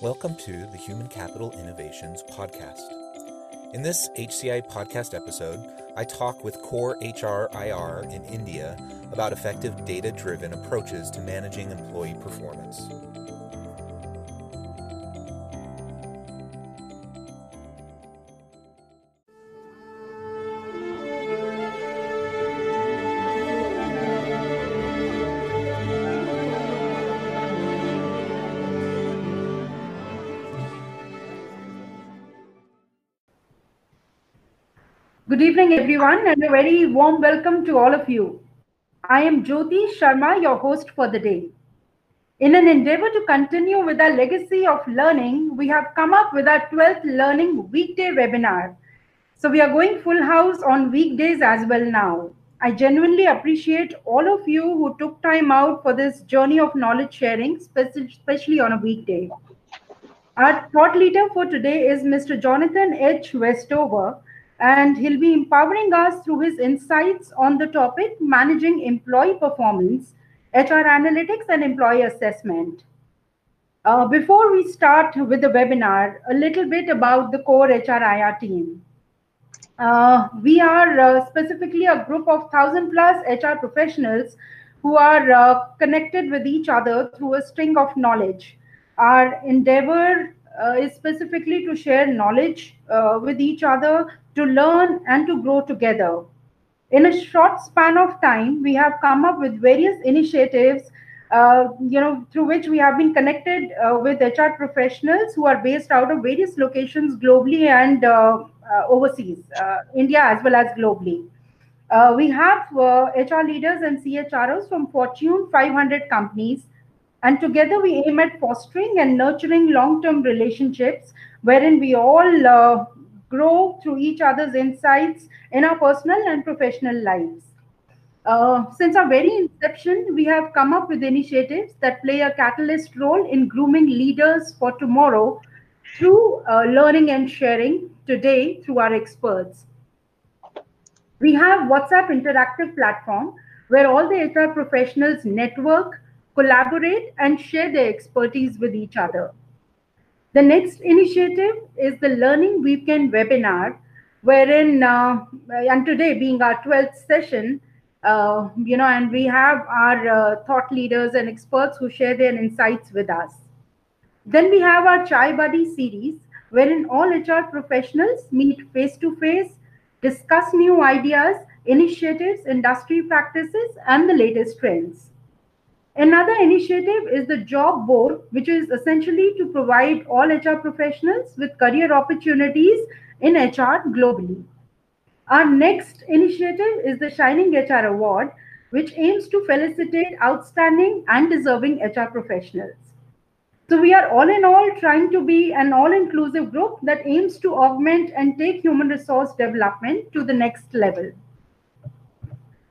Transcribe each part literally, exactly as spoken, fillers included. Welcome to the Human Capital Innovations Podcast. In this H C I podcast episode, I talk with Core H R I R in India about effective data-driven approaches to managing employee performance. Good evening, everyone, and a very warm welcome to all of you. I am Jyoti Sharma, your host for the day. In an endeavor to continue with our legacy of learning, we have come up with our twelfth Learning Weekday webinar. So we are going full house on weekdays as well now. I genuinely appreciate all of you who took time out for this journey of knowledge sharing, especially on a weekday. Our thought leader for today is Mister Jonathan H Westover, and he'll be empowering us through his insights on the topic managing employee performance, H R analytics, and employee assessment. Uh, before we start with the webinar, a little bit about the Core H R I R team. Uh, we are uh, specifically a group of thousand plus H R professionals who are uh, connected with each other through a string of knowledge. Our endeavor uh, is specifically to share knowledge uh, with each other, to learn and to grow together. In a short span of time, we have come up with various initiatives, uh, you know, through which we have been connected uh, with H R professionals who are based out of various locations globally and uh, uh, overseas, uh, India as well as globally. Uh, we have uh, H R leaders and C H R Os from Fortune five hundred companies, and together we aim at fostering and nurturing long-term relationships wherein we all uh, grow through each other's insights in our personal and professional lives. Uh, since our very inception, we have come up with initiatives that play a catalyst role in grooming leaders for tomorrow through uh, learning and sharing today through our experts. We have WhatsApp interactive platform where all the H R professionals network, collaborate, and share their expertise with each other. The next initiative is the Learning Weekend webinar, wherein, uh, and today being our twelfth session, uh, you know, and we have our uh, thought leaders and experts who share their insights with us. Then we have our Chai Buddy series, wherein all H R professionals meet face-to-face, discuss new ideas, initiatives, industry practices, and the latest trends. Another initiative is the job board, which is essentially to provide all H R professionals with career opportunities in H R globally. Our next initiative is the Shining H R Award, which aims to felicitate outstanding and deserving H R professionals. So we are all in all trying to be an all-inclusive group that aims to augment and take human resource development to the next level.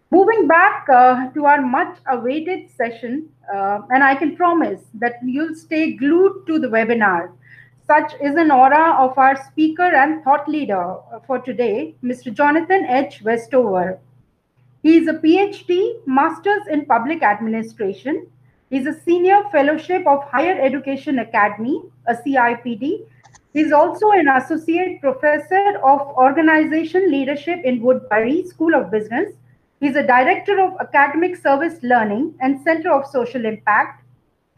Moving back uh, to our much-awaited session, uh, and I can promise that you'll stay glued to the webinar. Such is an aura of our speaker and thought leader for today, Mister Jonathan H Westover. He is a P H D, Master's in Public Administration. He's a Senior Fellowship of Higher Education Academy, a C I P D. He's also an Associate Professor of Organization Leadership in Woodbury School of Business. He's a Director of Academic Service Learning and Center of Social Impact.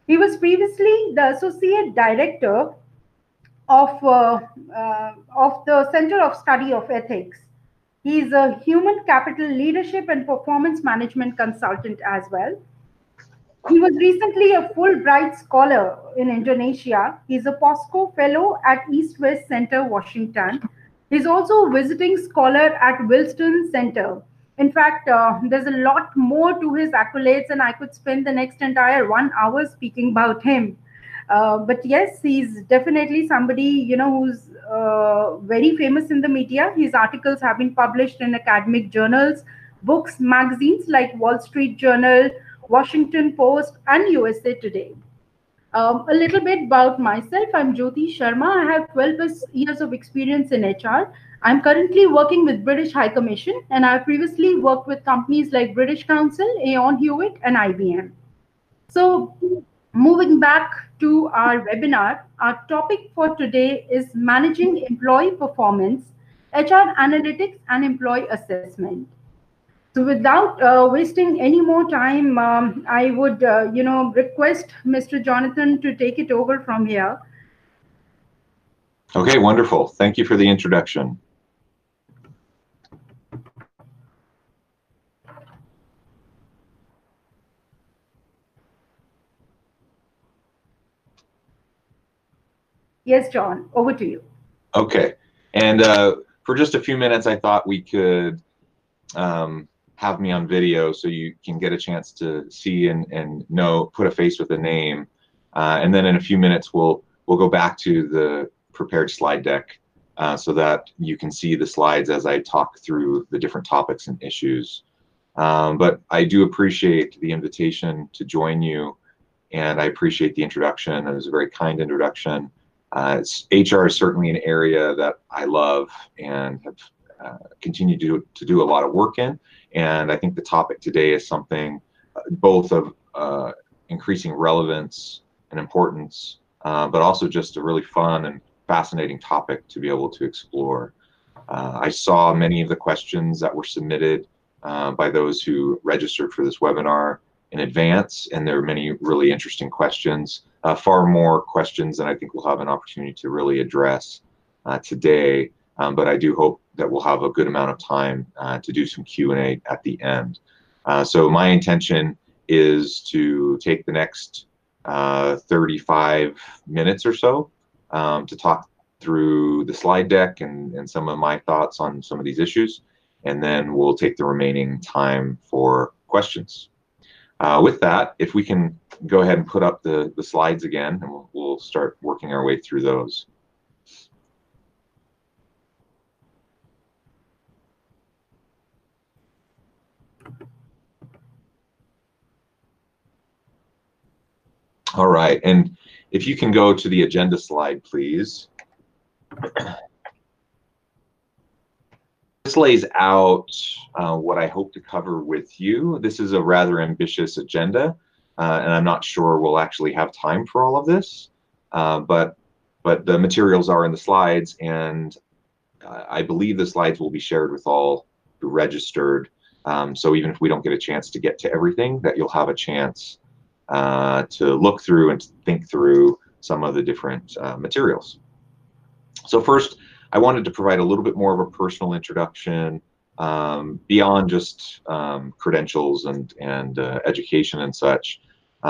He was previously the Associate Director of, uh, uh, of the Center of Study of Ethics. He's a Human Capital Leadership and Performance Management Consultant as well. He was recently a Fulbright Scholar in Indonesia. He's a POSCO Fellow at East West Center, Washington. He's also a Visiting Scholar at Wilson Center. In fact, uh, there's a lot more to his accolades, and I could spend the next entire one hour speaking about him. Uh, but yes, he's definitely somebody, you know, who's uh, very famous in the media. His articles have been published in academic journals, books, magazines like Wall Street Journal, Washington Post, and U S A Today. Um, a little bit about myself. I'm Jyoti Sharma. I have twelve years of experience in H R. I'm currently working with British High Commission, and I've previously worked with companies like British Council, Aon Hewitt, and I B M. So moving back to our webinar, our topic for today is managing employee performance, H R analytics, and employee assessment. So without uh, wasting any more time, um, I would, uh, you know, request Mister Jonathan to take it over from here. Okay, wonderful. Thank you for the introduction. Yes, John, over to you. Okay. And uh, for just a few minutes, I thought we could um, have me on video so you can get a chance to see and, and know, put a face with a name. Uh, and then in a few minutes, we'll we'll go back to the prepared slide deck uh, so that you can see the slides as I talk through the different topics and issues. Um, but I do appreciate the invitation to join you, and I appreciate the introduction. It was a very kind introduction. Uh, it's, H R is certainly an area that I love and have Uh, continue to, to do a lot of work in, and I think the topic today is something uh, both of uh, increasing relevance and importance, uh, but also just a really fun and fascinating topic to be able to explore. Uh, I saw many of the questions that were submitted uh, by those who registered for this webinar in advance, and there are many really interesting questions, uh, far more questions than I think we'll have an opportunity to really address uh, today. Um, but I do hope that we'll have a good amount of time uh, to do some Q and A at the end. Uh, so my intention is to take the next uh, thirty-five minutes or so um, to talk through the slide deck and, and some of my thoughts on some of these issues, and then we'll take the remaining time for questions. Uh, with that, if we can go ahead and put up the, the slides again, and we'll, we'll start working our way through those. All right, and if you can go to the agenda slide, please. This lays out uh, what I hope to cover with you. This is a rather ambitious agenda, uh, and I'm not sure we'll actually have time for all of this, uh, but, but the materials are in the slides, and uh, I believe the slides will be shared with all who registered. Um, so even if we don't get a chance to get to everything, that you'll have a chance Uh, to look through and think through some of the different uh, materials. So first, I wanted to provide a little bit more of a personal introduction um, beyond just um, credentials and, and uh, education and such.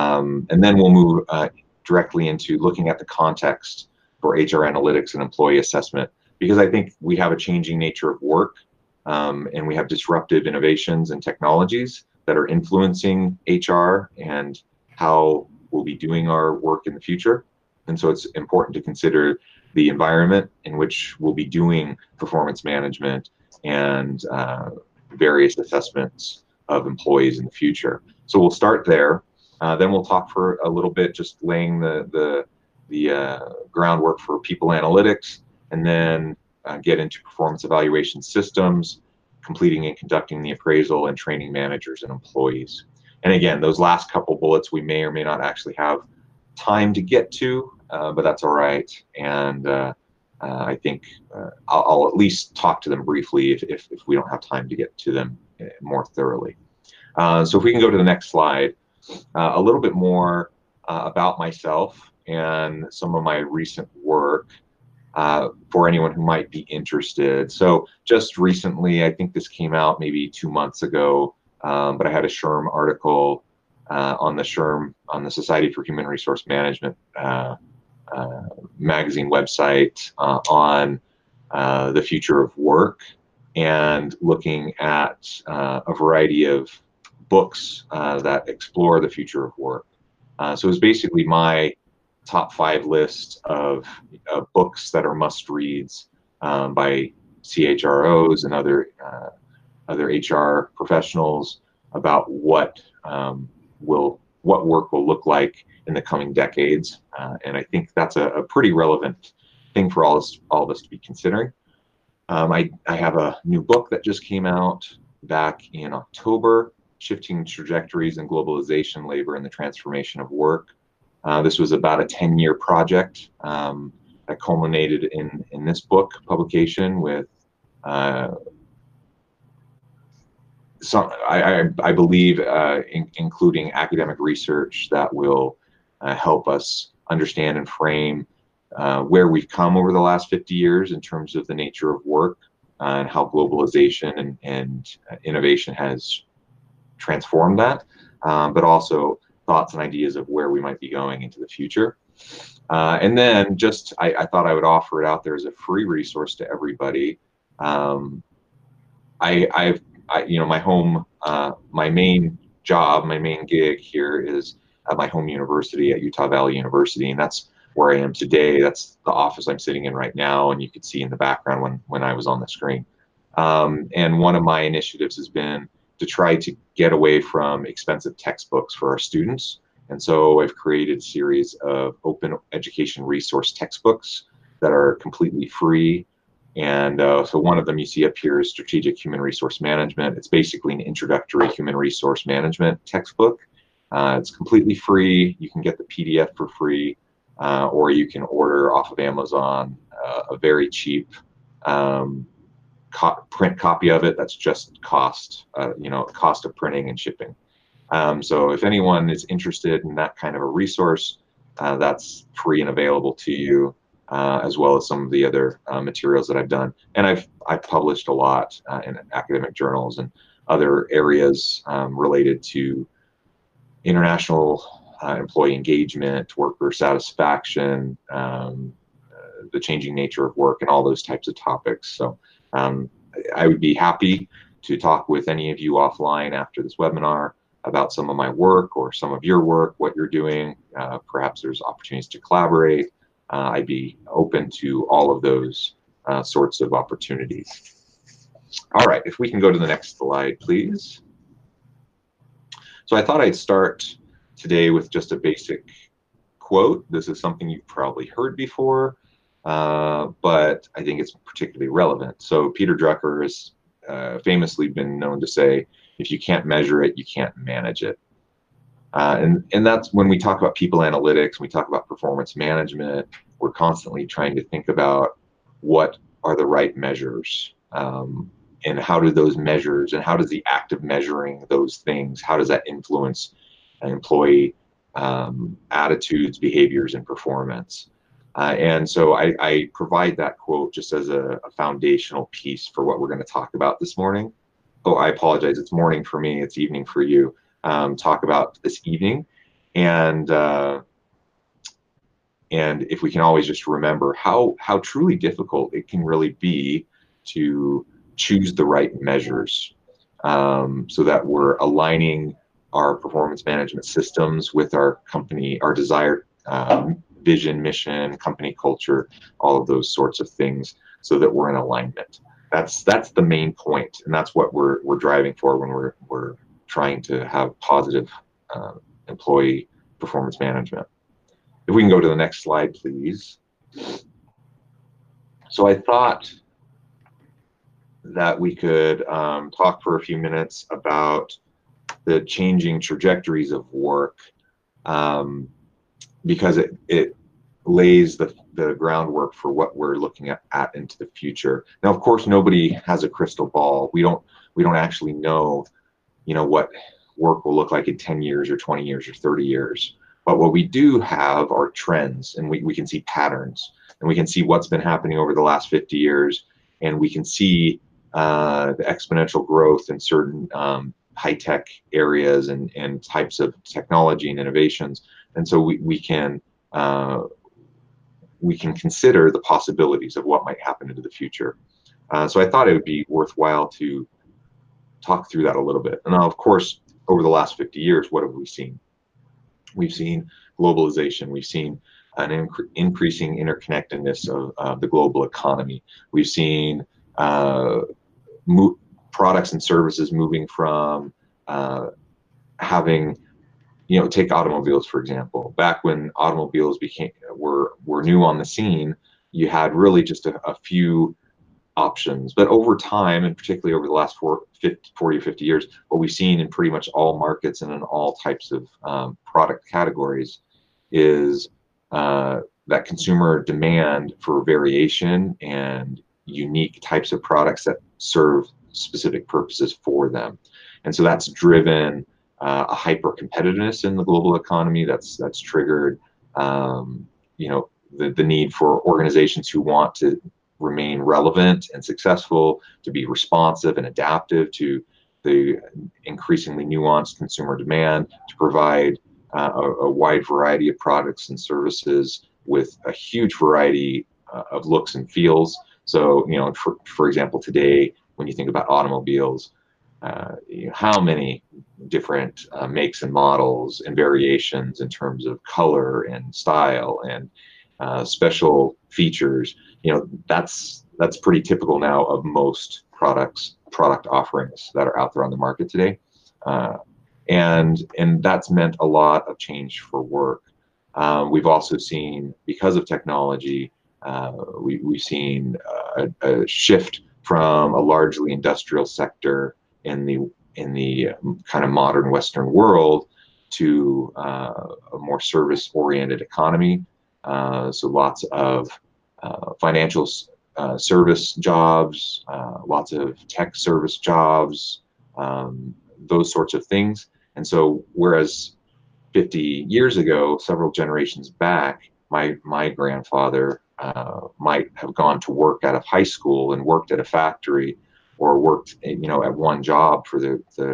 Um, and then we'll move uh, directly into looking at the context for H R analytics and employee assessment, because I think we have a changing nature of work um, and we have disruptive innovations and technologies that are influencing H R and how we'll be doing our work in the future. And so it's important to consider the environment in which we'll be doing performance management and uh, various assessments of employees in the future. So we'll start there. Uh, then we'll talk for a little bit, just laying the, the, the uh, groundwork for people analytics, and then uh, get into performance evaluation systems, completing and conducting the appraisal, and training managers and employees. And again, those last couple bullets we may or may not actually have time to get to, uh, but that's all right. And uh, uh, I think uh, I'll, I'll at least talk to them briefly if, if, if we don't have time to get to them more thoroughly. Uh, so if we can go to the next slide, uh, a little bit more uh, about myself and some of my recent work uh, for anyone who might be interested. So just recently, I think this came out maybe two months ago, Um, but I had a S H R M article uh, on the S H R M, on the Society for Human Resource Management uh, uh, magazine website uh, on uh, the future of work, and looking at uh, a variety of books uh, that explore the future of work. Uh, so it was basically my top five list of uh, books that are must-reads um, by C H R Os and other uh, other H R professionals about what um, will what work will look like in the coming decades, uh, and I think that's a, a pretty relevant thing for all us all of us to be considering. Um, I I have a new book that just came out back in October, Shifting Trajectories and Globalization, Labor and the Transformation of Work. Uh, this was about a ten-year project um, that culminated in in this book publication with uh, some, I, I, I believe, uh, in, including academic research that will uh, help us understand and frame uh, where we've come over the last fifty years in terms of the nature of work uh, and how globalization and, and innovation has transform that, um, but also thoughts and ideas of where we might be going into the future. Uh, and then just, I, I thought I would offer it out there as a free resource to everybody. Um, I, I've, I, you know, my home, uh, my main job, my main gig here is at my home university at Utah Valley University, and that's where I am today. That's the office I'm sitting in right now, and you could see in the background when, when I was on the screen. Um, and one of my initiatives has been to try to get away from expensive textbooks for our students. And so I've created a series of open education resource textbooks that are completely free. And uh, so one of them you see up here is Strategic Human Resource Management. It's basically an introductory human resource management textbook. Uh, it's completely free. You can get the P D F for free, uh, or you can order off of Amazon uh, a very cheap um, Co print copy of it. That's just cost, uh, you know, cost of printing and shipping. Um, so if anyone is interested in that kind of a resource, uh, that's free and available to you, uh, as well as some of the other uh, materials that I've done. And I've I've published a lot uh, in academic journals and other areas um, related to international uh, employee engagement, worker satisfaction, um, uh, the changing nature of work, and all those types of topics. So. Um, I would be happy to talk with any of you offline after this webinar about some of my work or some of your work, what you're doing. Uh, perhaps there's opportunities to collaborate. Uh, I'd be open to all of those uh, sorts of opportunities. All right, if we can go to the next slide, please. So I thought I'd start today with just a basic quote. This is something you've probably heard before. Uh, but I think it's particularly relevant. So Peter Drucker has uh, famously been known to say, if you can't measure it, you can't manage it. Uh, and, and that's when we talk about people analytics, we talk about performance management, we're constantly trying to think about what are the right measures, um, and how do those measures, and how does the act of measuring those things, how does that influence an employee um, attitudes, behaviors, and performance? Uh, and so I, I provide that quote just as a, a foundational piece for what we're going to talk about this morning. Oh, I apologize. It's morning for me. It's evening for you. Um, talk about this evening. And uh, and if we can always just remember how, how truly difficult it can really be to choose the right measures um, so that we're aligning our performance management systems with our company, our desired um, vision, mission, company culture, all of those sorts of things, so that we're in alignment. That's that's the main point, and that's what we're we're driving for when we're we're trying to have positive uh, employee performance management. If we can go to the next slide, please. So I thought that we could um, talk for a few minutes about the changing trajectories of work. Um, because it, it lays the, the groundwork for what we're looking at, at into the future. Now, of course, nobody has a crystal ball. We don't, we don't actually know, you know, what work will look like in ten years or twenty years or thirty years. But what we do have are trends, and we, we can see patterns, and we can see what's been happening over the last fifty years. And we can see uh, the exponential growth in certain um, high-tech areas and, and types of technology and innovations. And so we, we can uh, we can consider the possibilities of what might happen into the future. Uh, so I thought it would be worthwhile to talk through that a little bit. And now, of course, over the last fifty years, what have we seen? We've seen globalization. We've seen an inc increasing interconnectedness of uh, the global economy. We've seen uh, mo products and services moving from uh, having, you know, take automobiles, for example. Back when automobiles became were were new on the scene, you had really just a, a few options. But over time, and particularly over the last forty, fifty years, what we've seen in pretty much all markets and in all types of um, product categories is uh, that consumer demand for variation and unique types of products that serve specific purposes for them. And so that's driven Uh, a hyper competitiveness in the global economy. That's that's triggered, um, you know, the the need for organizations who want to remain relevant and successful to be responsive and adaptive to the increasingly nuanced consumer demand, to provide uh, a, a wide variety of products and services with a huge variety uh, of looks and feels. So, you know, for for example, today when you think about automobiles, Uh, you know, how many different uh, makes and models and variations in terms of color and style and uh, special features. You know, that's that's pretty typical now of most products, product offerings that are out there on the market today, uh, and and that's meant a lot of change for work. Um, we've also seen, because of technology, uh, we, we've seen a, a shift from a largely industrial sector in the in the kind of modern Western world to uh, a more service-oriented economy. Uh, so lots of uh, financial uh, service jobs, uh, lots of tech service jobs, um, those sorts of things. And so whereas fifty years ago, several generations back, my, my grandfather uh, might have gone to work out of high school and worked at a factory, or worked, you know, at one job for the, the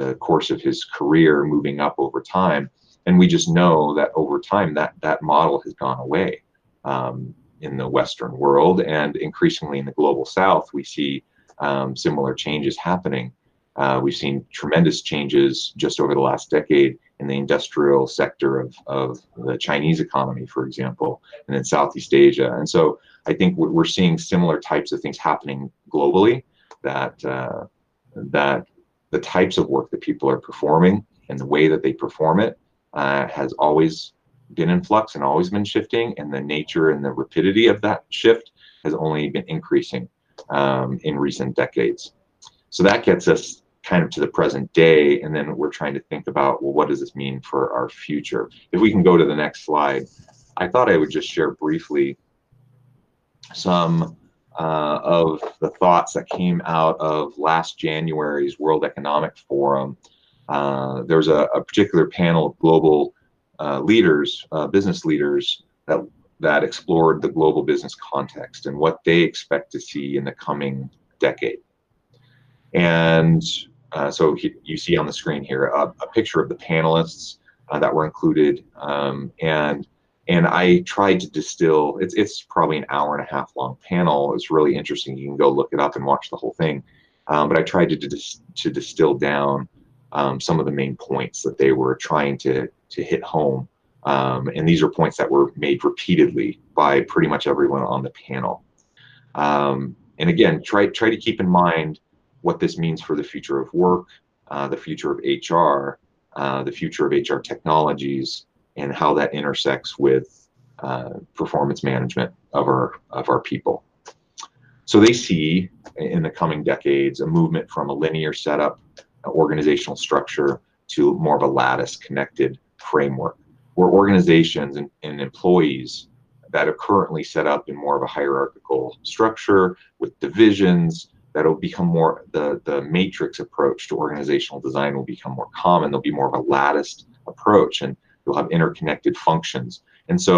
the course of his career, moving up over time, and we just know that over time that that model has gone away um, in the Western world, and increasingly in the global South, we see um, similar changes happening. Uh, we've seen tremendous changes just over the last decade in the industrial sector of of the Chinese economy, for example, and in Southeast Asia, and so I think we're seeing similar types of things happening globally. That uh, that the types of work that people are performing and the way that they perform it uh, has always been in flux and always been shifting, and the nature and the rapidity of that shift has only been increasing um, in recent decades. So that gets us kind of to the present day, and then we're trying to think about, well, what does this mean for our future? If we can go to the next slide, I thought I would just share briefly some Uh, of the thoughts that came out of last January's World Economic Forum. Uh, there was a, a particular panel of global uh, leaders, uh, business leaders, that that explored the global business context and what they expect to see in the coming decade. And uh, so he, you see on the screen here a, a picture of the panelists uh, that were included, um, and. And I tried to distill, it's, it's probably an hour and a half long panel. It's really interesting. You can go look it up and watch the whole thing. Um, but I tried to, dis, to distill down um, some of the main points that they were trying to, to hit home. Um, and these are points that were made repeatedly by pretty much everyone on the panel. Um, and again, try, try to keep in mind what this means for the future of work, uh, the future of H R, uh, the future of H R technologies, and how that intersects with uh, performance management of our of our people. So they see in the coming decades a movement from a linear setup, an organizational structure, to more of a lattice connected framework, where organizations and, and employees that are currently set up in more of a hierarchical structure with divisions, that'll become more, the, the matrix approach to organizational design will become more common. There'll be more of a latticed approach, and you'll have interconnected functions. And so,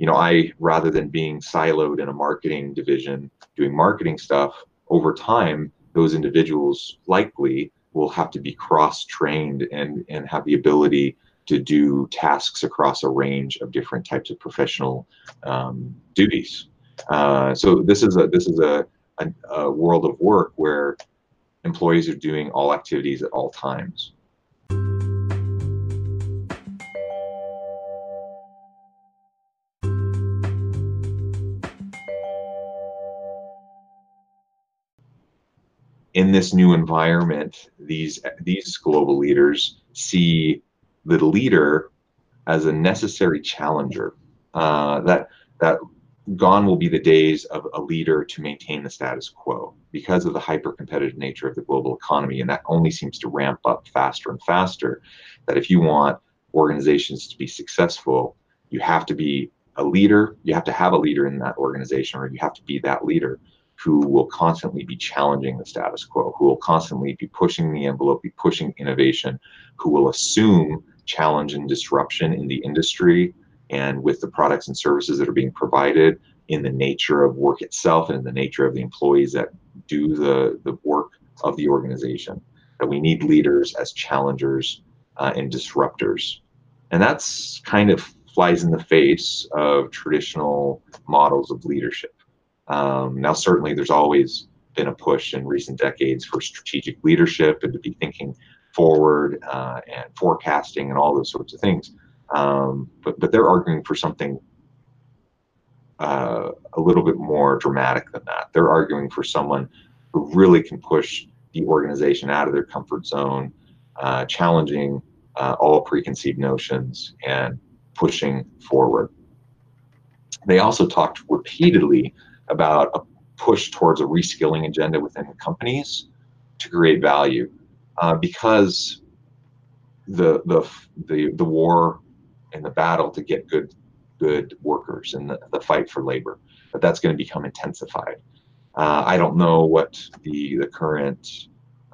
you know, I, rather than being siloed in a marketing division doing marketing stuff, over time, those individuals likely will have to be cross-trained and, and have the ability to do tasks across a range of different types of professional um, duties. Uh, so this is, a, this is a, a, a world of work where employees are doing all activities at all times. in this new environment, these these global leaders see the leader as a necessary challenger. Uh, that that gone will be the days of a leader to maintain the status quo because of the hyper-competitive nature of the global economy, and that only seems to ramp up faster and faster. That if you want organizations to be successful, you have to be a leader, you have to have a leader in that organization, or you have to be that leader who will constantly be challenging the status quo, who will constantly be pushing the envelope, be pushing innovation, who will assume challenge and disruption in the industry and with the products and services that are being provided, in the nature of work itself and in the nature of the employees that do the, the work of the organization. That we need leaders as challengers uh, and disruptors. And that's kind of flies in the face of traditional models of leadership. Um, now, certainly there's always been a push in recent decades for strategic leadership and to be thinking forward uh, and forecasting and all those sorts of things. Um, but, but they're arguing for something uh, a little bit more dramatic than that. They're arguing for someone who really can push the organization out of their comfort zone, uh, challenging uh, all preconceived notions and pushing forward. They also talked repeatedly about a push towards a reskilling agenda within companies to create value, uh, because the, the the the war and the battle to get good good workers and the, the fight for labor, but that's going to become intensified. Uh, I don't know what the the current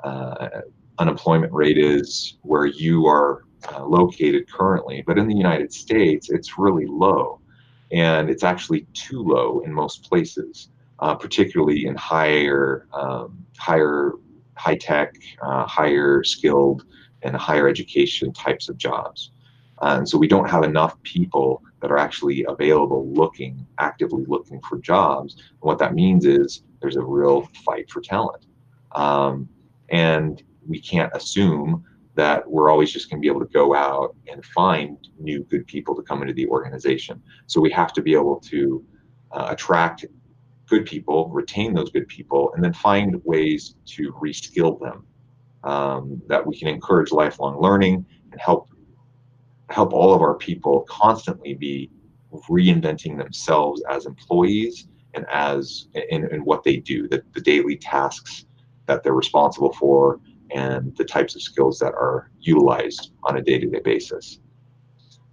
uh, unemployment rate is where you are uh, located currently, but in the United States, it's really low. And it's actually too low in most places, uh, particularly in higher, um, higher, high-tech, uh, higher skilled, and higher education types of jobs. Uh, and so we don't have enough people that are actually available, looking, actively looking for jobs. And what that means is there's a real fight for talent, um, and we can't assume that we're always just going to be able to go out and find new good people to come into the organization. So we have to be able to uh, attract good people, retain those good people, and then find ways to reskill them, um, that we can encourage lifelong learning and help help all of our people constantly be reinventing themselves as employees and as in, in what they do, that the daily tasks that they're responsible for, and the types of skills that are utilized on a day-to-day basis.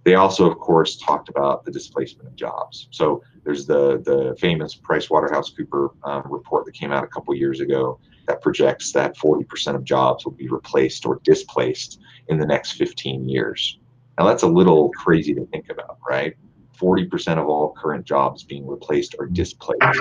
They also, of course, talked about the displacement of jobs. So there's the, the famous PricewaterhouseCooper um, report that came out a couple years ago that projects that forty percent of jobs will be replaced or displaced in the next fifteen years. Now that's a little crazy to think about, right? forty percent of all current jobs being replaced or displaced.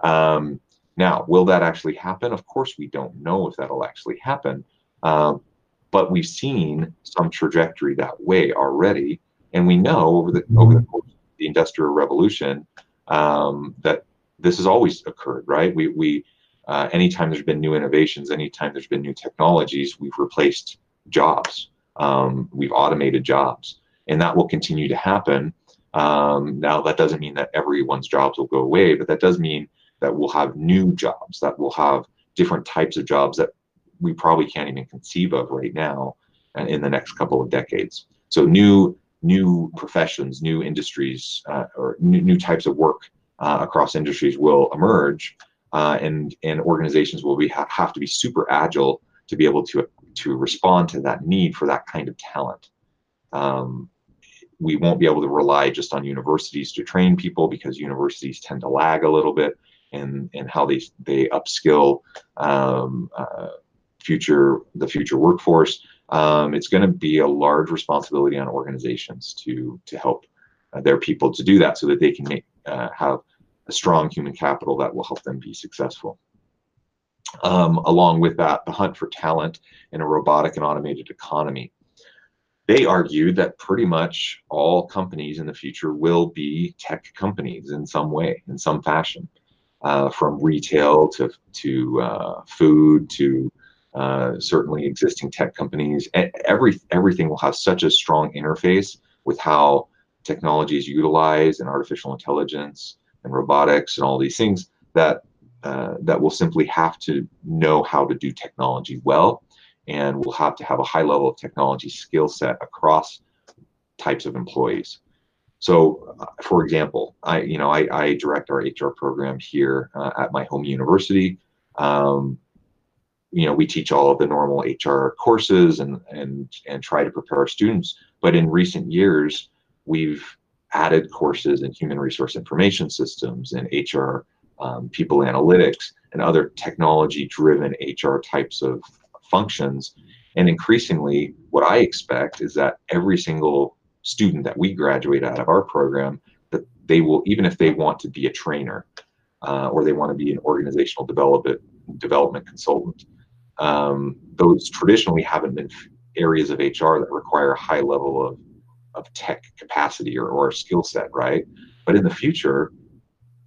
Um, Now, will that actually happen? Of course, we don't know if that'll actually happen, um, but we've seen some trajectory that way already, and we know over the over the course of the Industrial Revolution um, that this has always occurred, right? We we uh, anytime there's been new innovations, anytime there's been new technologies, we've replaced jobs, um, we've automated jobs, and that will continue to happen. Um, now, that doesn't mean that everyone's jobs will go away, but that does mean that will have new jobs, that will have different types of jobs that we probably can't even conceive of right now and in the next couple of decades. So new new professions, new industries, uh, or new, new types of work uh, across industries will emerge, uh, and, and organizations will be ha have to be super agile to be able to, to respond to that need for that kind of talent. Um, we won't be able to rely just on universities to train people, because universities tend to lag a little bit And, and how they they upskill um, uh, future the future workforce. Um, it's going to be a large responsibility on organizations to to help uh, their people to do that, so that they can make, uh, have a strong human capital that will help them be successful. Um, along with that, the hunt for talent in a robotic and automated economy. They argued that pretty much all companies in the future will be tech companies in some way, in some fashion. Uh, from retail to to uh, food to uh, certainly existing tech companies, every everything will have such a strong interface with how technology is utilized and artificial intelligence and robotics and all these things, that uh, that will simply have to know how to do technology well, and will have to have a high level of technology skill set across types of employees. So, uh, for example, I, you know, I, I direct our H R program here uh, at my home university. Um, you know, we teach all of the normal H R courses and and and try to prepare our students. But in recent years, we've added courses in human resource information systems and H R, um, people analytics, and other technology-driven H R types of functions. And increasingly, what I expect is that every single student that we graduate out of our program, that they will, even if they want to be a trainer uh, or they want to be an organizational development development consultant, um, those traditionally haven't been areas of H R that require a high level of, of tech capacity or, or skill set, right? But in the future,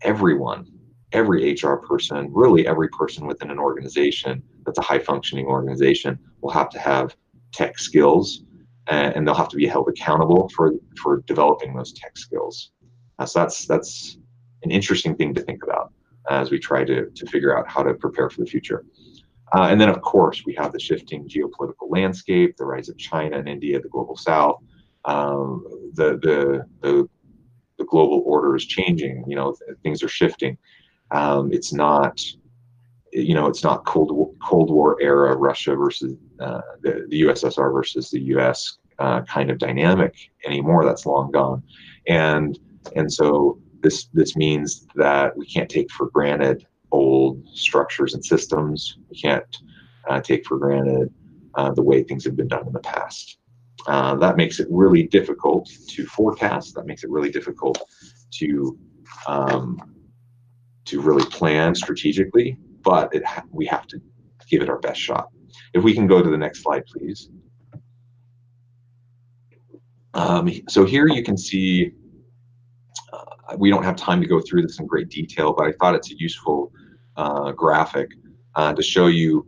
everyone, every H R person, really every person within an organization that's a high functioning organization will have to have tech skills, and they'll have to be held accountable for for developing those tech skills. Uh, so that's that's an interesting thing to think about as we try to to figure out how to prepare for the future. Uh, and then, of course, we have the shifting geopolitical landscape, the rise of China and India, the global South. Um, the, the the the global order is changing. You know, things are shifting. Um, it's not, you know, it's not Cold War, Cold War era Russia versus uh, the, the U S S R versus the U S Uh, kind of dynamic anymore. That's long gone, and and so this this means that we can't take for granted old structures and systems. We can't uh, take for granted uh, the way things have been done in the past. Uh, that makes it really difficult to forecast. That makes it really difficult to um, to really plan strategically. But it ha we have to give it our best shot. If we can go to the next slide, please. Um, so here you can see, uh, we don't have time to go through this in great detail, but I thought it's a useful uh, graphic uh, to show you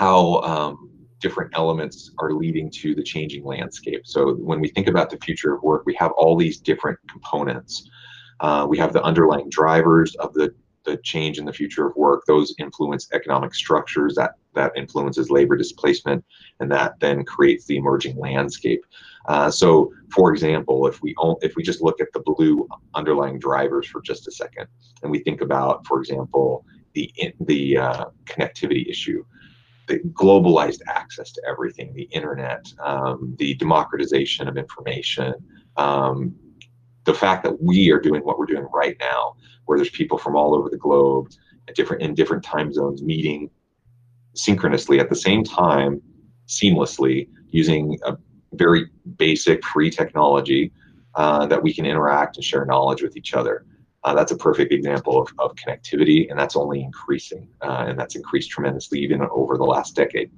how um, different elements are leading to the changing landscape. So when we think about the future of work, we have all these different components. Uh, we have the underlying drivers of the, the change in the future of work. Those influence economic structures, that, that influences labor displacement, and that then creates the emerging landscape. Uh, so, for example, if we own, if we just look at the blue underlying drivers for just a second, and we think about, for example, the the uh, connectivity issue, the globalized access to everything, the internet, um, the democratization of information, um, the fact that we are doing what we're doing right now, where there's people from all over the globe, at different in different time zones, meeting synchronously at the same time, seamlessly, using a very basic free technology uh, that we can interact and share knowledge with each other. Uh, that's a perfect example of, of connectivity, and that's only increasing, uh, and that's increased tremendously even over the last decade.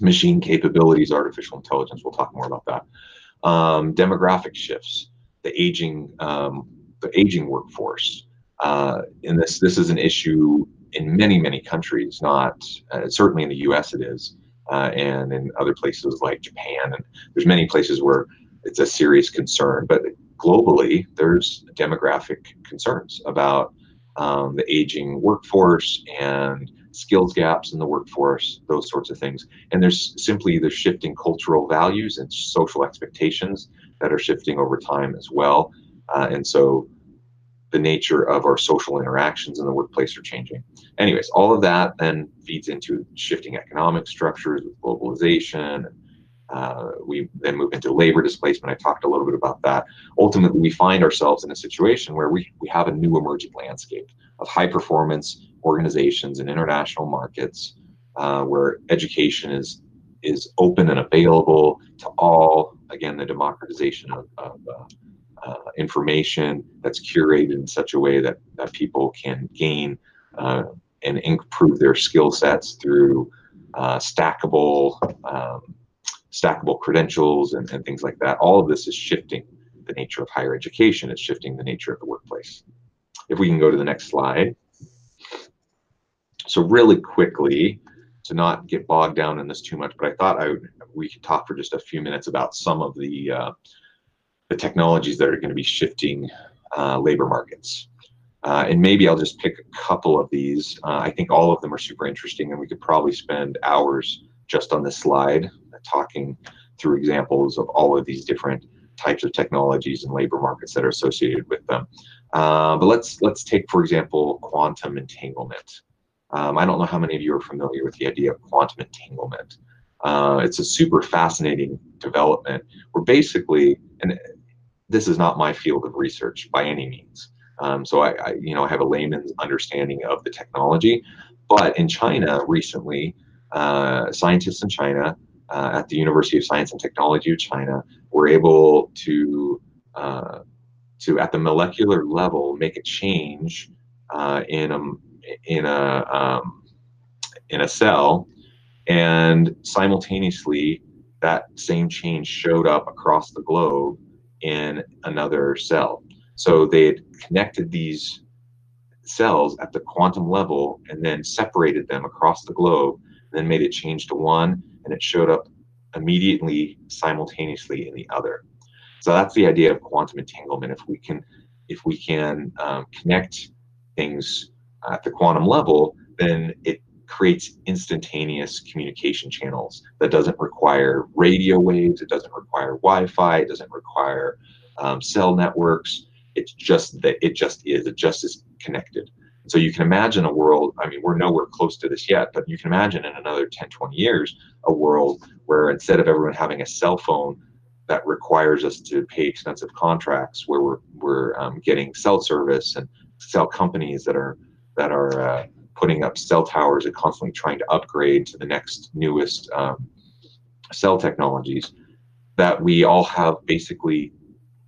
Machine capabilities, artificial intelligence, we'll talk more about that. Um, demographic shifts, the aging, um, the aging workforce, uh, and this this is an issue in many many countries. Not uh, certainly in the U S it is. Uh, and in other places like Japan, and there's many places where it's a serious concern. But globally, there's demographic concerns about um, the aging workforce and skills gaps in the workforce, those sorts of things. And there's simply the shifting cultural values and social expectations that are shifting over time as well. Uh, and so the nature of our social interactions in the workplace are changing. Anyways, all of that then feeds into shifting economic structures with globalization. Uh, we then move into labor displacement. I talked a little bit about that. Ultimately, we find ourselves in a situation where we, we have a new emerging landscape of high performance organizations in international markets, uh, where education is, is open and available to all. Again, the democratization of, of uh, Uh, information that's curated in such a way that, that people can gain uh, and improve their skill sets through uh, stackable um, stackable credentials and, and things like that. All of this is shifting the nature of higher education. It's shifting the nature of the workplace. If we can go to the next slide. So really quickly, to not get bogged down in this too much, but I thought I would, we could talk for just a few minutes about some of the uh, the technologies that are going to be shifting uh, labor markets. Uh, and maybe I'll just pick a couple of these. Uh, I think all of them are super interesting, and we could probably spend hours just on this slide uh, talking through examples of all of these different types of technologies and labor markets that are associated with them. Uh, but let's let's take, for example, quantum entanglement. Um, I don't know how many of you are familiar with the idea of quantum entanglement. Uh, it's a super fascinating development where basically, and this is not my field of research by any means. Um, so I, I, you know, I have a layman's understanding of the technology, but in China recently, uh, scientists in China uh, at the University of Science and Technology of China were able to, uh, to at the molecular level, make a change uh, in a in a um, in a cell, and simultaneously that same change showed up across the globe in another cell. So they had connected these cells at the quantum level and then separated them across the globe, and then made it change to one, and it showed up immediately, simultaneously in the other. So that's the idea of quantum entanglement. If we can, if we can um, connect things at the quantum level, then it creates instantaneous communication channels that doesn't require radio waves, it doesn't require Wi-Fi, it doesn't require um, cell networks. It's just that it just is, it just is connected. So you can imagine a world, I mean, we're nowhere close to this yet, but you can imagine in another ten, twenty years, a world where instead of everyone having a cell phone that requires us to pay expensive contracts, where we're, we're um, getting cell service and cell companies that are, that are uh, putting up cell towers and constantly trying to upgrade to the next newest um, cell technologies, that we all have basically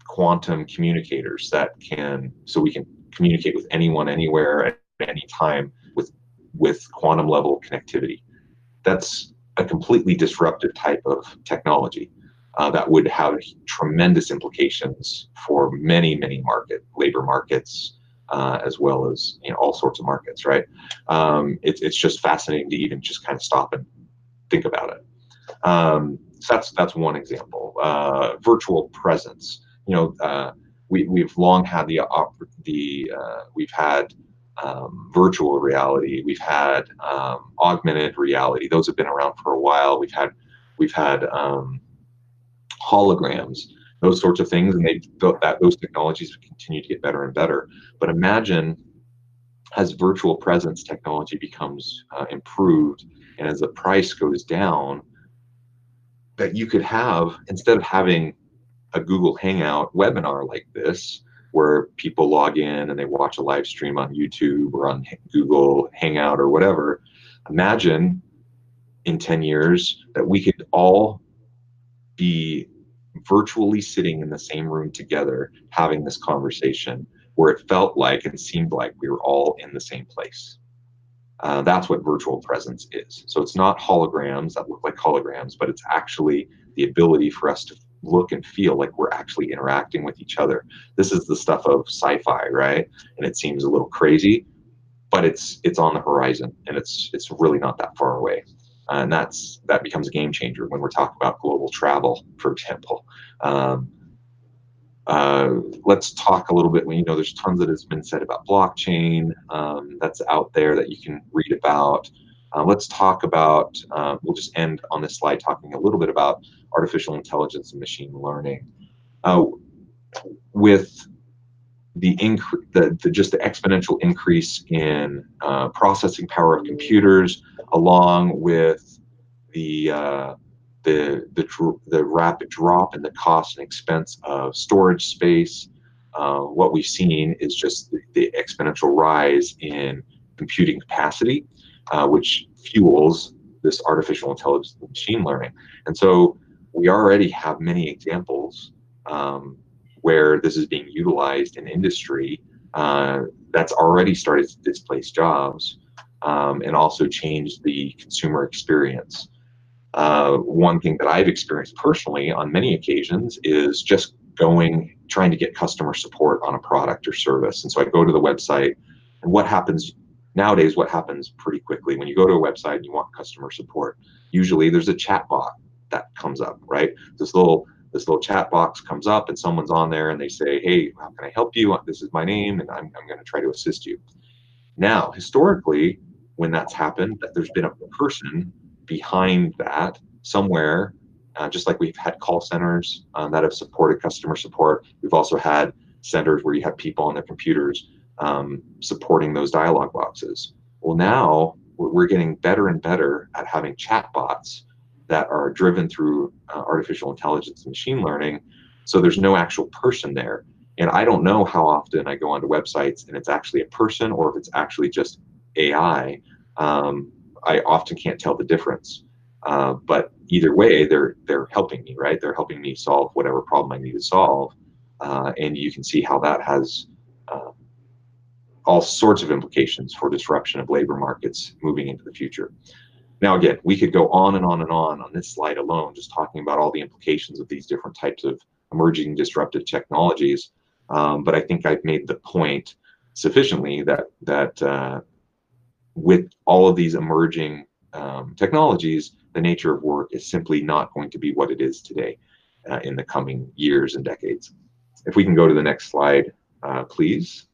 quantum communicators that can, so we can communicate with anyone, anywhere, at any time with with quantum level connectivity. That's a completely disruptive type of technology uh, that would have tremendous implications for many, many market, labor markets, uh, as well as, you know, all sorts of markets, right? Um, it, it's just fascinating to even just kind of stop and think about it. Um, so that's, that's one example. Uh, virtual presence. You know, uh, we, we've long had the, the uh, we've had um, virtual reality, we've had um, augmented reality. Those have been around for a while. We've had, we've had um, holograms, those sorts of things, and they, that those technologies continue to get better and better. But imagine as virtual presence technology becomes uh, improved, and as the price goes down, that you could have, instead of having a Google Hangout webinar like this, where people log in and they watch a live stream on YouTube or on Google Hangout or whatever, imagine in ten years that we could all be virtually sitting in the same room together having this conversation, where it felt like and seemed like we were all in the same place. Uh, that's what virtual presence is. So it's not holograms that look like holograms, but it's actually the ability for us to look and feel like we're actually interacting with each other. This is the stuff of sci-fi, right? And it seems a little crazy, but it's it's on the horizon, and it's it's really not that far away. Uh, and that's that becomes a game changer when we're talking about global travel, for example. Um, uh, let's talk a little bit. You know, there's tons that has been said about blockchain um, that's out there that you can read about. Uh, let's talk about, uh, we'll just end on this slide talking a little bit about artificial intelligence and machine learning. Uh, with the, inc- the, the just the exponential increase in uh, processing power of computers, along with the, uh, the, the, dr- the rapid drop in the cost and expense of storage space, uh, what we've seen is just the, the exponential rise in computing capacity, Uh, which fuels this artificial intelligence and machine learning. And so we already have many examples um, where this is being utilized in industry uh, that's already started to displace jobs um, and also change the consumer experience. Uh, one thing that I've experienced personally on many occasions is just going, trying to get customer support on a product or service. And so I go to the website, and what happens nowadays, what happens pretty quickly when you go to a website and you want customer support, usually there's a chat bot that comes up, right? This little this little chat box comes up and someone's on there and they say, hey, how can I help you? This is my name and I'm, I'm going to try to assist you. Now, historically, when that's happened, that there's been a person behind that somewhere, uh, just like we've had call centers um, that have supported customer support. We've also had centers where you have people on their computers um, supporting those dialogue boxes. Well, now we're getting better and better at having chatbots that are driven through uh, artificial intelligence and machine learning. So there's no actual person there. And I don't know how often I go onto websites and it's actually a person or if it's actually just A I. Um, I often can't tell the difference. Uh, but either way, they're they're helping me, right? They're helping me solve whatever problem I need to solve. Uh, and you can see how that has uh, all sorts of implications for disruption of labor markets moving into the future. Now, again, we could go on and on and on on this slide alone, just talking about all the implications of these different types of emerging disruptive technologies. Um, but I think I've made the point sufficiently that that uh, with all of these emerging um, technologies, the nature of work is simply not going to be what it is today uh, in the coming years and decades. If we can go to the next slide, uh, please.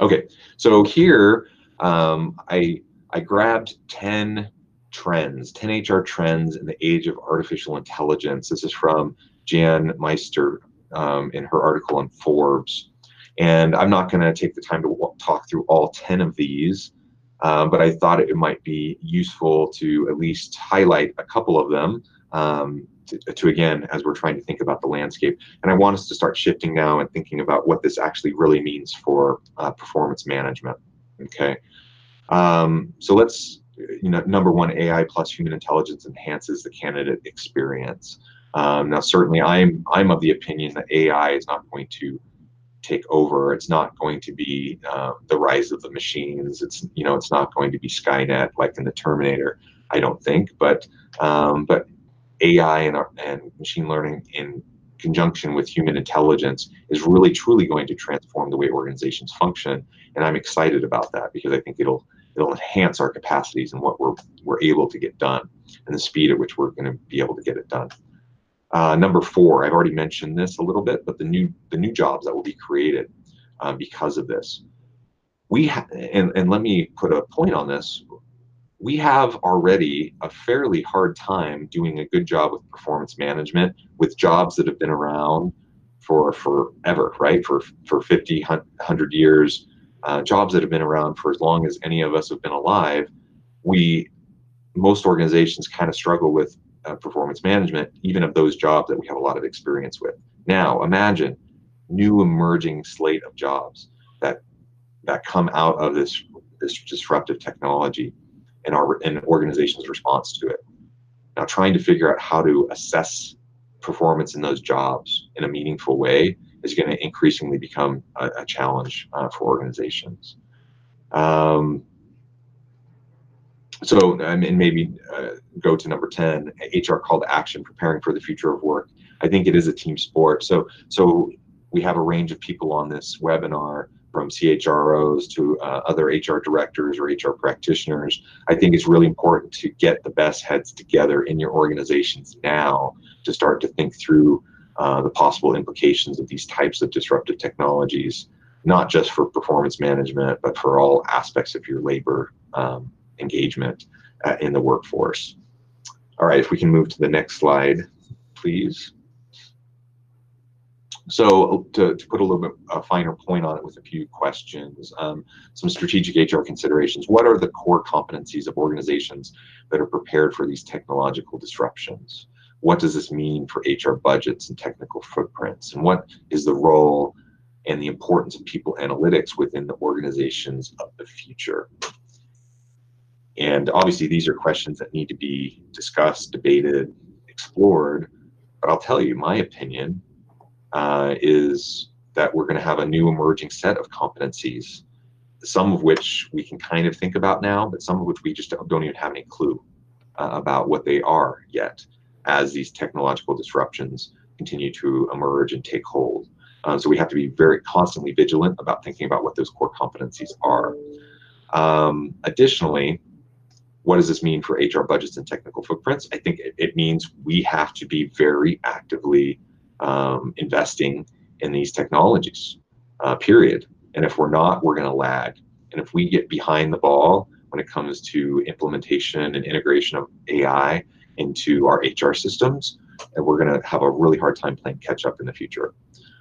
Okay, so here um, I I grabbed ten trends, ten H R trends in the age of artificial intelligence. This is from Jan Meister um, in her article on Forbes. And I'm not going to take the time to talk through all ten of these, um, but I thought it might be useful to at least highlight a couple of them um, to, to, again, as we're trying to think about the landscape. And I want us to start shifting now and thinking about what this actually really means for uh, performance management. Okay. Um, so let's, you know, number one, A I plus human intelligence enhances the candidate experience. Um, now, certainly, I'm I'm of the opinion that A I is not going to take over. It's not going to be uh, the rise of the machines. It's you know, it's not going to be Skynet like in the Terminator. I don't think. But um, but A I and and machine learning in conjunction with human intelligence is really truly going to transform the way organizations function. And I'm excited about that because I think it'll it'll enhance our capacities and what we're we're able to get done and the speed at which we're going to be able to get it done. Uh, number four, I've already mentioned this a little bit, but the new the new jobs that will be created uh, because of this. We ha and, and let me put a point on this. We have already a fairly hard time doing a good job with performance management with jobs that have been around for forever, right? For, for fifty, one hundred years, uh, jobs that have been around for as long as any of us have been alive. We, most organizations kind of struggle with Uh, performance management, even of those jobs that we have a lot of experience with. Now, imagine new emerging slate of jobs that that come out of this this disruptive technology and our and organization's response to it. Now, trying to figure out how to assess performance in those jobs in a meaningful way is going to increasingly become a, a challenge uh, for organizations. Um, So, and maybe uh, go to number ten, H R call to action, preparing for the future of work. I think it is a team sport. So, so we have a range of people on this webinar, from C H R Os to uh, other H R directors or H R practitioners. I think it's really important to get the best heads together in your organizations now to start to think through uh, the possible implications of these types of disruptive technologies, not just for performance management, but for all aspects of your labor um, engagement uh, in the workforce. All right, if we can move to the next slide, please. So to, to put a little bit a finer point on it with a few questions, um, some strategic H R considerations. What are the core competencies of organizations that are prepared for these technological disruptions? What does this mean for H R budgets and technical footprints? And what is the role and the importance of people analytics within the organizations of the future? And obviously, these are questions that need to be discussed, debated, explored. But I'll tell you, my opinion uh, is that we're going to have a new emerging set of competencies, some of which we can kind of think about now, but some of which we just don't even have any clue uh, about what they are yet, as these technological disruptions continue to emerge and take hold. Uh, so we have to be very constantly vigilant about thinking about what those core competencies are. Um, additionally, what does this mean for H R budgets and technical footprints? I think it, it means we have to be very actively um, investing in these technologies, uh, period. And if we're not, we're going to lag. And if we get behind the ball when it comes to implementation and integration of A I into our H R systems, and we're going to have a really hard time playing catch up in the future.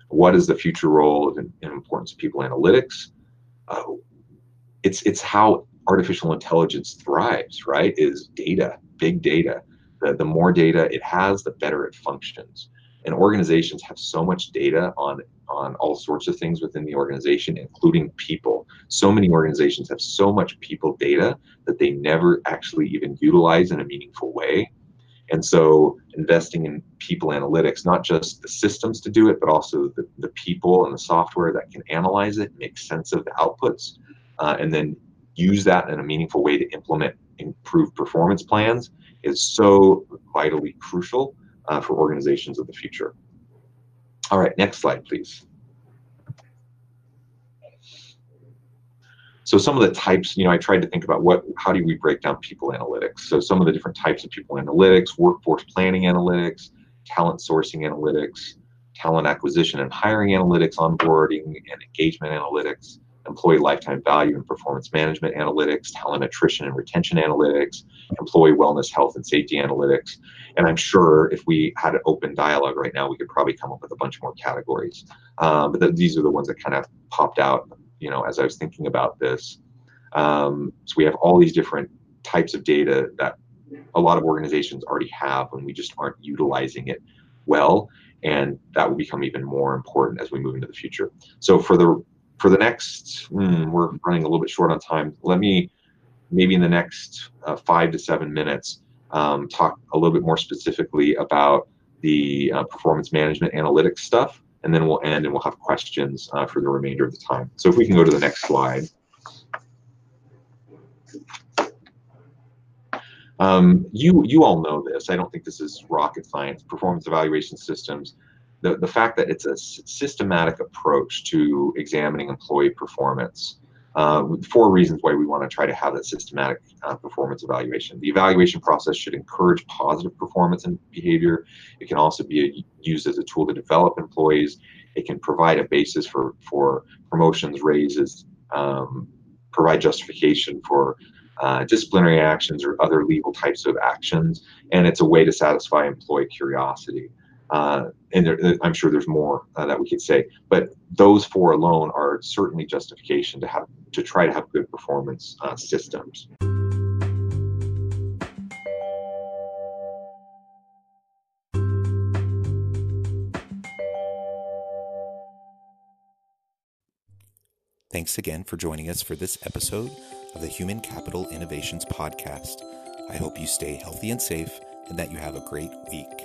What is the future role of, and importance of people analytics? Uh, it's it's how artificial intelligence thrives, right? Is data, big data. The, the more data it has, the better it functions. And organizations have so much data on on all sorts of things within the organization, including people. So many organizations have so much people data that they never actually even utilize in a meaningful way. And so investing in people analytics, not just the systems to do it, but also the, the people and the software that can analyze it, make sense of the outputs, uh, and then use that in a meaningful way to implement improved performance plans is so vitally crucial uh, for organizations of the future. All right, next slide, please. So some of the types, you know, I tried to think about what, how do we break down people analytics? So some of the different types of people analytics, workforce planning analytics, talent sourcing analytics, talent acquisition and hiring analytics, onboarding and engagement analytics, employee lifetime value and performance management analytics, talent attrition and retention analytics, employee wellness, health and safety analytics. And I'm sure if we had an open dialogue right now, we could probably come up with a bunch more categories. Um, but the, these are the ones that kind of popped out, you know, as I was thinking about this. Um, so we have all these different types of data that a lot of organizations already have, and we just aren't utilizing it well. And that will become even more important as we move into the future. So for the For the next, mm, we're running a little bit short on time. Let me, maybe in the next uh, five to seven minutes, um, talk a little bit more specifically about the uh, performance management analytics stuff, and then we'll end and we'll have questions uh, for the remainder of the time. So if we can go to the next slide. Um, you, you all know this. I don't think this is rocket science. Performance evaluation systems. The, the fact that it's a systematic approach to examining employee performance. Uh, four reasons why we want to try to have that systematic uh, performance evaluation. The evaluation process should encourage positive performance and behavior. It can also be a, used as a tool to develop employees. It can provide a basis for, for promotions, raises, um, provide justification for uh, disciplinary actions or other legal types of actions. And it's a way to satisfy employee curiosity. Uh, and there, I'm sure there's more uh, that we could say, but those four alone are certainly justification to have to try to have good performance uh, systems. Thanks again for joining us for this episode of the Human Capital Innovations Podcast. I hope you stay healthy and safe, and that you have a great week.